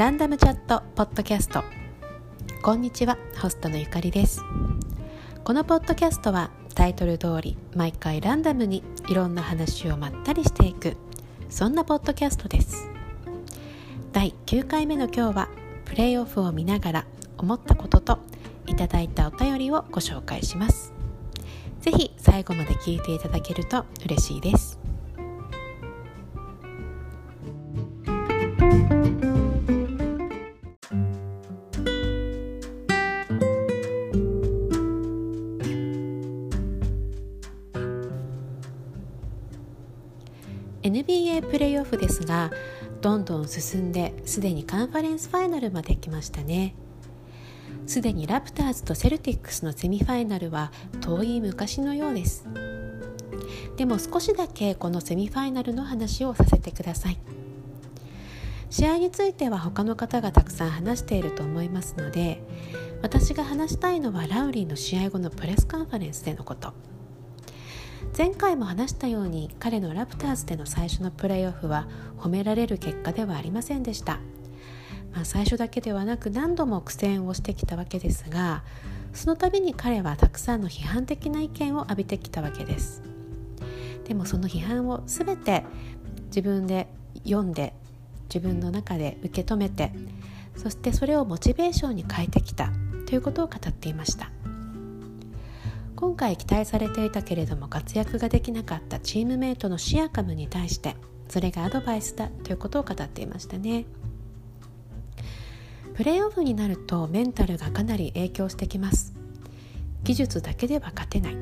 ランダムチャットポッドキャスト。こんにちは、ホストのゆかりです。このポッドキャストはタイトル通り、毎回ランダムにいろんな話をまったりしていく、そんなポッドキャストです。第9回目の今日は、プレイオフを見ながら思ったことといただいたお便りをご紹介します。ぜひ最後まで聞いていただけると嬉しいです。NBA プレイオフですが、どんどん進んで、すでにカンファレンスファイナルまで来ましたね。すでにラプターズとセルティックスのセミファイナルは遠い昔のようです。でも少しだけこのセミファイナルの話をさせてください。試合については他の方がたくさん話していると思いますので、私が話したいのはラウリーの試合後のプレスカンファレンスでのこと。前回も話したように、彼のラプターズでの最初のプレーオフは褒められる結果ではありませんでした。最初だけではなく、何度も苦戦をしてきたわけですが、その度に彼はたくさんの批判的な意見を浴びてきたわけです。でもその批判をすべて自分で読んで、自分の中で受け止めて、そしてそれをモチベーションに変えてきたということを語っていました。今回期待されていたけれども活躍ができなかったチームメイトのシアカムに対して、それがアドバイスだということを語っていましたね。プレーオフになるとメンタルがかなり影響してきます。技術だけでは勝てない、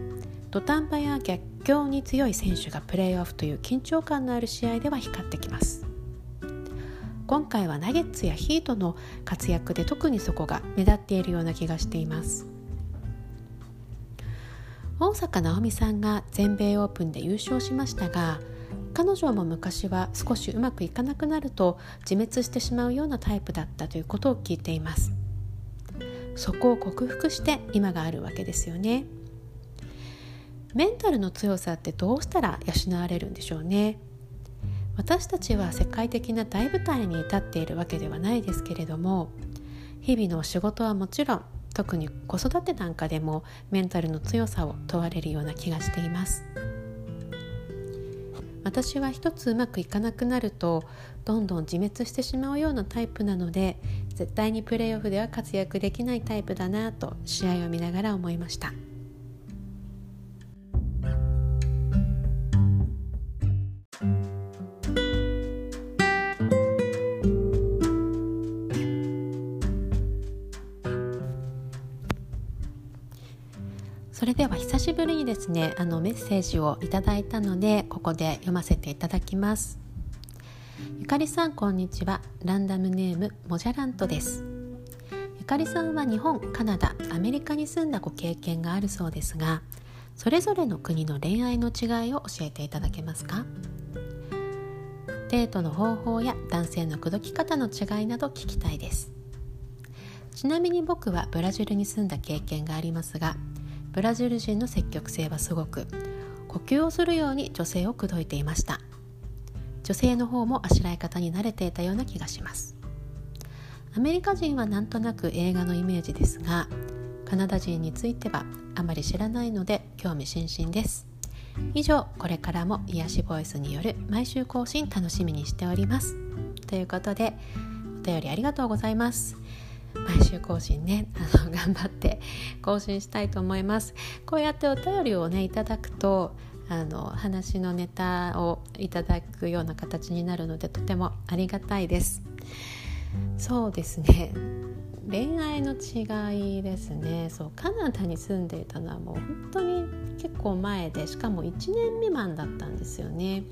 土壇場や逆境に強い選手がプレーオフという緊張感のある試合では光ってきます。今回はナゲッツやヒートの活躍で特にそこが目立っているような気がしています。大坂なおみさんが全米オープンで優勝しましたが、彼女も昔は少しうまくいかなくなると自滅してしまうようなタイプだったということを聞いています。そこを克服して今があるわけですよね。メンタルの強さってどうしたら養われるんでしょうね。私たちは世界的な大舞台に立っているわけではないですけれども、日々の仕事はもちろん、特に子育てなんかでもメンタルの強さを問われるような気がしています。私は一つうまくいかなくなるとどんどん自滅してしまうようなタイプなので、絶対にプレーオフでは活躍できないタイプだなと試合を見ながら思いました。それでは久しぶりにですね、メッセージをいただいたので、ここで読ませていただきます。ゆかりさん、こんにちは。ランダムネームモジャラントです。ゆかりさんは日本、カナダ、アメリカに住んだご経験があるそうですが、それぞれの国の恋愛の違いを教えていただけますか？デートの方法や男性の口説き方の違いなど聞きたいです。ちなみに僕はブラジルに住んだ経験がありますが、ブラジル人の積極性はすごく、呼吸をするように女性を口説いていました。女性の方もあしらい方に慣れていたような気がします。アメリカ人はなんとなく映画のイメージですが、カナダ人についてはあまり知らないので興味津々です。以上、これからも癒しボイスによる毎週更新楽しみにしております。ということで、お便りありがとうございます。毎週更新ね、頑張って更新したいと思います。こうやってお便りをね、いただくと話のネタをいただくような形になるので、とてもありがたいです。そうですね、恋愛の違いですね。そう、カナダに住んでいたのはもう本当に結構前で、しかも1年未満だったんですよね。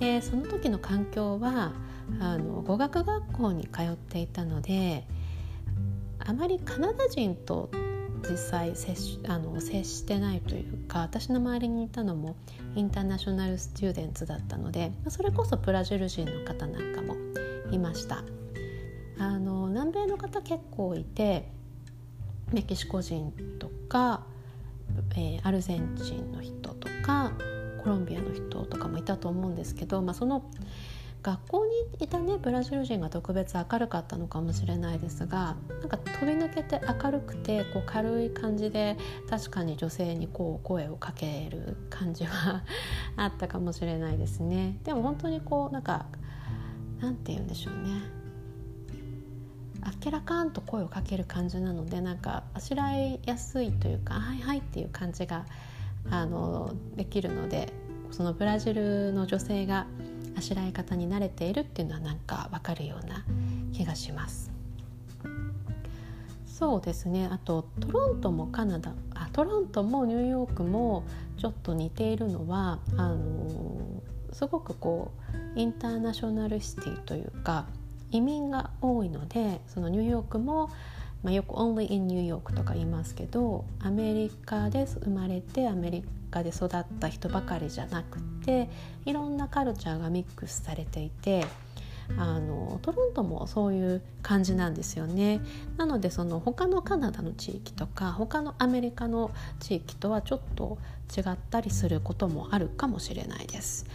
で、その時の環境は語学学校に通っていたので、あまりカナダ人と実際接してないというか、私の周りにいたのもインターナショナルスチューデンツだったので、それこそブラジル人の方なんかもいました。南米の方結構いて、メキシコ人とか、アルゼンチンの人とかコロンビアの人とかもいたと思うんですけど、その学校にいたねブラジル人が特別明るかったのかもしれないですが、なんか飛び抜けて明るくてこう軽い感じで、確かに女性にこう声をかける感じはあったかもしれないですね。でも本当にこうなんて言うんでしょうね、あっけらかんと声をかける感じなので、なんかあしらいやすいというか、はいはいっていう感じができるので、そのブラジルの女性があしらい方に慣れているっていうのはなんか分かるような気がします。そうですね、あとトロントもニューヨークもちょっと似ているのは、すごくこうインターナショナルシティというか移民が多いので、そのニューヨークも、よく Only in New York とか言いますけど、アメリカで生まれてアメリカで育った人ばかりじゃなくて、いろんなカルチャーがミックスされていて、トロントもそういう感じなんですよね。なのでその他のカナダの地域とか他のアメリカの地域とはちょっと違ったりすることもあるかもしれないです。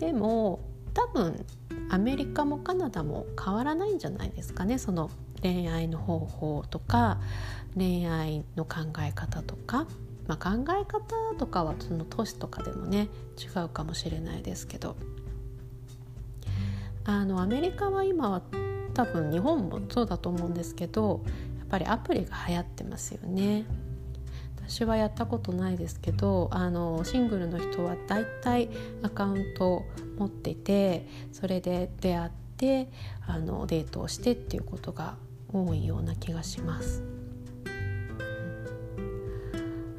でも多分アメリカもカナダも変わらないんじゃないですかね、その恋愛の方法とか恋愛の考え方とか、考え方とかはその都市とかでもね違うかもしれないですけど、アメリカは今は多分日本もそうだと思うんですけど、やっぱりアプリが流行ってますよね。私はやったことないですけど、シングルの人はだいたいアカウントを持っていて、それで出会ってデートをしてっていうことが多いような気がします。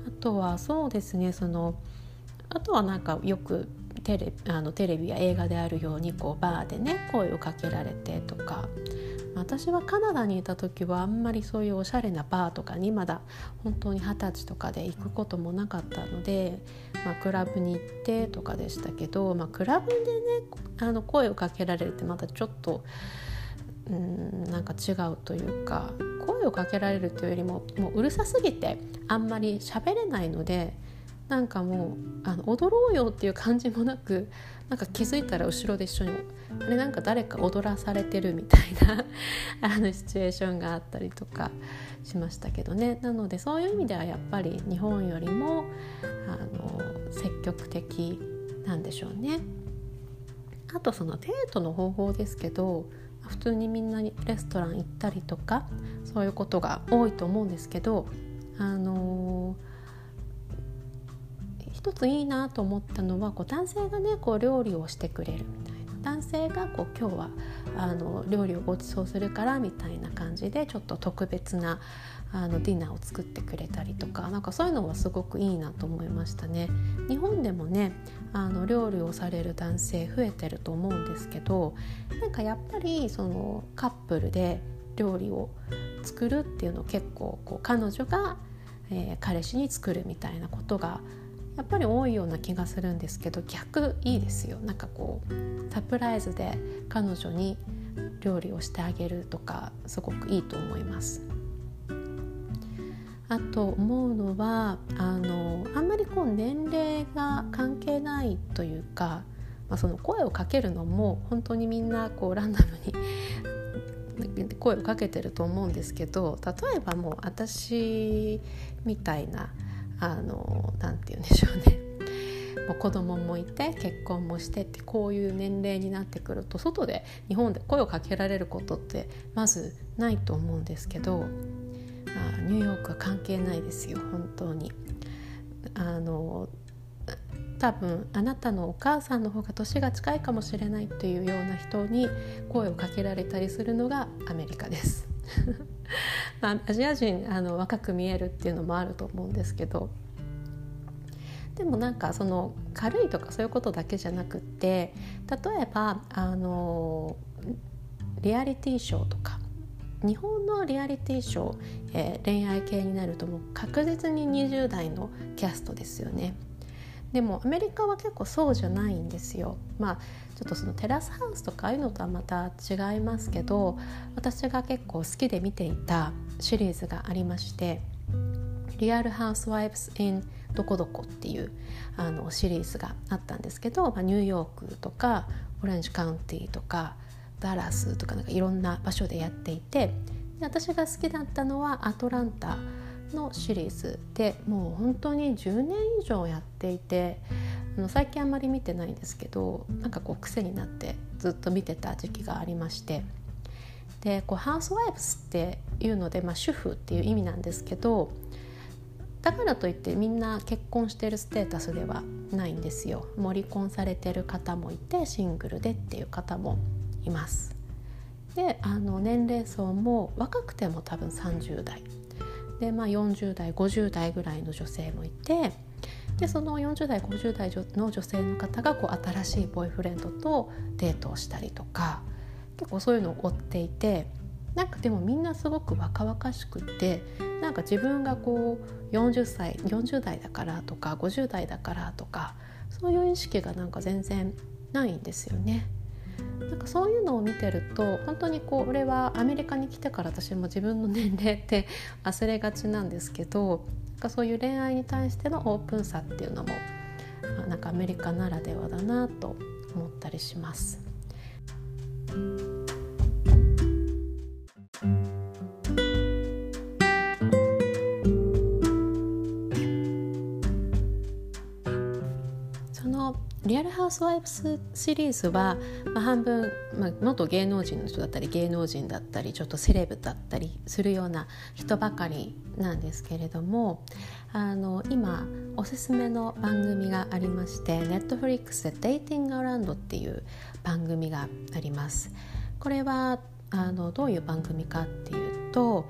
あとはそうですね、あとはなんかよくテレビや映画であるようにこうバーでね声をかけられてとか、私はカナダにいた時はあんまりそういうおしゃれなバーとかにまだ本当に20歳とかで行くこともなかったので、クラブに行ってとかでしたけど、クラブでね声をかけられるってまたちょっとなんか違うというか、声をかけられるというよりももううるさすぎてあんまり喋れないので、なんかもう踊ろうよっていう感じもなく、なんか気づいたら後ろで一緒にあれなんか誰か踊らされてるみたいなシチュエーションがあったりとかしましたけどね。なのでそういう意味ではやっぱり日本よりも積極的なんでしょうね。あとそのデートの方法ですけど、普通にみんなにレストラン行ったりとかそういうことが多いと思うんですけど、一ついいなと思ったのは、男性がね料理をしてくれるみたいな、男性が今日は料理をごちそうするからみたいな感じでちょっと特別なディナーを作ってくれたりとか、なんかそういうのはすごくいいなと思いましたね。日本でもね料理をされる男性増えてると思うんですけど、なんかやっぱりそのカップルで料理を作るっていうのを結構彼女が、彼氏に作るみたいなことがやっぱり多いような気がするんですけど、逆いいですよ。なんかサプライズで彼女に料理をしてあげるとかすごくいいと思います。あと思うのはあんまり年齢が関係ないというか、その声をかけるのも本当にみんなランダムに声をかけてると思うんですけど、例えばもう私みたいななんて言うんでしょうね、もう子供もいて結婚もしてってこういう年齢になってくると、外で日本で声をかけられることってまずないと思うんですけど、ニューヨークは関係ないですよ本当に。多分あなたのお母さんの方が年が近いかもしれないというような人に声をかけられたりするのがアメリカですアジア人若く見えるっていうのもあると思うんですけど、でもなんかその軽いとかそういうことだけじゃなくって、例えばリアリティショーとか、日本のリアリティショー、恋愛系になるともう確実に20代のキャストですよね。でもアメリカは結構そうじゃないんですよ。ちょっとそのテラスハウスとかああいうのとはまた違いますけど、私が結構好きで見ていたシリーズがありまして、リアルハウスワイブスインどこどこっていうシリーズがあったんですけど、ニューヨークとかオレンジカウンティとかダラスとか、なんかいろんな場所でやっていて、で私が好きだったのはアトランタのシリーズで、もう本当に10年以上やっていて、最近あんまり見てないんですけど、なんかこう癖になってずっと見てた時期がありまして、でこうハウスワイブスっていうので、主婦っていう意味なんですけど、だからといってみんな結婚してるステータスではないんですよ。もう離婚されてる方もいて、シングルでっていう方もいます。で年齢層も若くても多分30代で、40代50代ぐらいの女性もいて、でその40代50代の女性の方がこう新しいボーイフレンドとデートをしたりとか、結構そういうのを追っていて、なんかでもみんなすごく若々しくて、なんか自分がこう40代だからとか50代だからとか、そういう意識がなんか全然ないんですよね。なんかそういうのを見てると、本当にこれはアメリカに来てから私も自分の年齢って忘れがちなんですけど、なんかそういう恋愛に対してのオープンさっていうのもなんかアメリカならではだなと思ったりします。そのリアルハウスワイブスシリーズは、半分、元芸能人の人だったり芸能人だったりちょっとセレブだったりするような人ばかりなんですけれども、今おすすめの番組がありまして、 Netflix でデイティングアラウンドっていう番組があります。これはどういう番組かっていうと、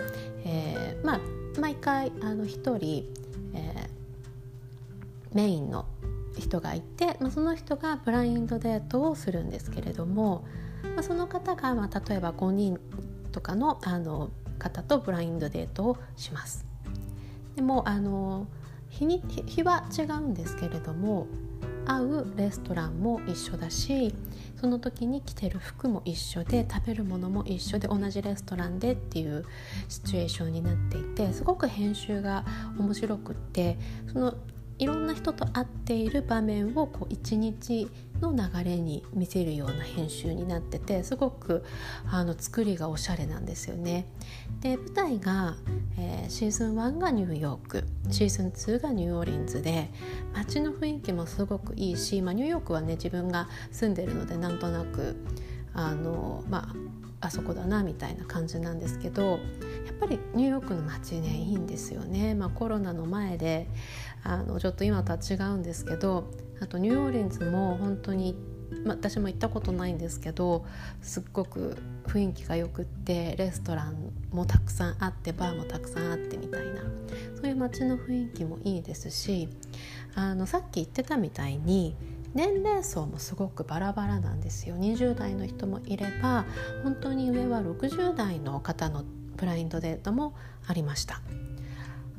毎回一人、メインの人がいて、その人がブラインドデートをするんですけれども、その方が、例えば5人とかの、方とブラインドデートをします。でも日は違うんですけれども、会うレストランも一緒だし、その時に着てる服も一緒で、食べるものも一緒で、同じレストランでっていうシチュエーションになっていて、すごく編集が面白くって、そのいろんな人と会っている場面をこう一日の流れに見せるような編集になってて、すごく作りがおしゃれなんですよね。で舞台が、シーズン1がニューヨーク、シーズン2がニューオーリンズで、街の雰囲気もすごくいいし、ニューヨークはね、自分が住んでるのでなんとなくあそこだなみたいな感じなんですけど、やっぱりニューヨークの街ね、いいんですよね。コロナの前でちょっと今とは違うんですけど、あとニューオーリンズも本当に、私も行ったことないんですけど、すっごく雰囲気がよくって、レストランもたくさんあって、バーもたくさんあってみたいな、そういう街の雰囲気もいいですし、さっき言ってたみたいに年齢層もすごくバラバラなんですよ。20代の人もいれば、本当に上は60代の方のブラインドデートもありました。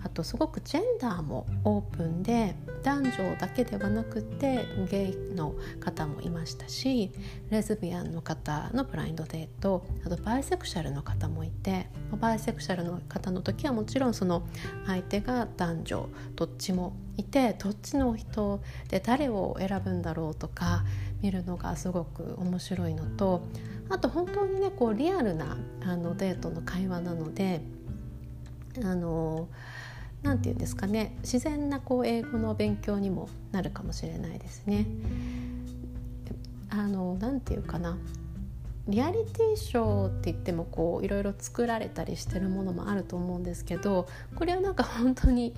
あとすごくジェンダーもオープンで、男女だけではなくてゲイの方もいましたし、レズビアンの方のブラインドデート、あとバイセクシャルの方もいて、バイセクシャルの方の時はもちろんその相手が男女どっちもいて、どっちの人で誰を選ぶんだろうとか見るのがすごく面白いのと、あと本当にね、こうリアルなデートの会話なので、なんていうんですかね、自然なこう英語の勉強にもなるかもしれないですね。なんていうかな、リアリティショーって言ってもこういろいろ作られたりしてるものもあると思うんですけど、これはなんか本当に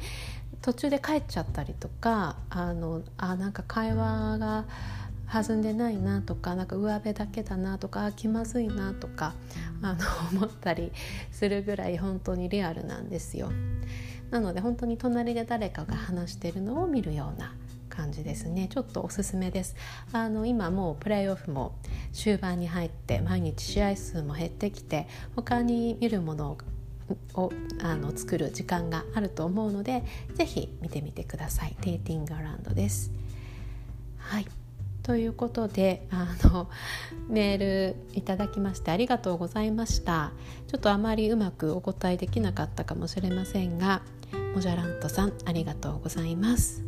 途中で帰っちゃったりとか、なんか会話が弾んでないなとか、なんか上辺だけだなとか、気まずいなとか思ったりするぐらい本当にリアルなんですよ。なので本当に隣で誰かが話しているのを見るような感じですね。ちょっとおすすめです。今もうプレーオフも終盤に入って、毎日試合数も減ってきて、他に見るものを作る時間があると思うので、ぜひ見てみてください。デイティングアラウンドです。はい、ということで、メールいただきましてありがとうございました。ちょっとあまりうまくお答えできなかったかもしれませんが、モジャラントさん、ありがとうございます。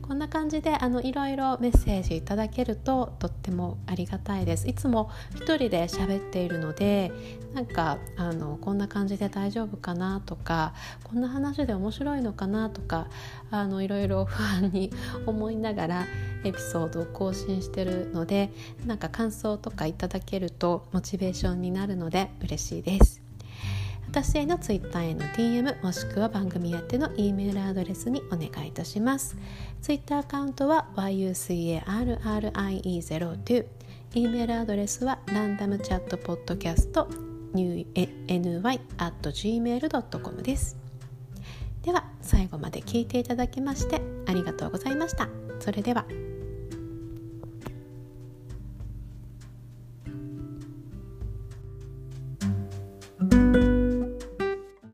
こんな感じでいろいろメッセージいただけるととってもありがたいです。いつも一人で喋っているので、なんかこんな感じで大丈夫かなとか、こんな話で面白いのかなとか、いろいろ不安に思いながらエピソードを更新しているので、なんか感想とかいただけるとモチベーションになるので嬉しいです。私へのツイッターへの DM もしくは番組宛ての E メールアドレスにお願いいたします。ツイッターアカウントは YUCARRIE02、 E メールアドレスはランダムチャットポッドキャスト ny@gmail.com です。では最後まで聞いていただきましてありがとうございました。それでは。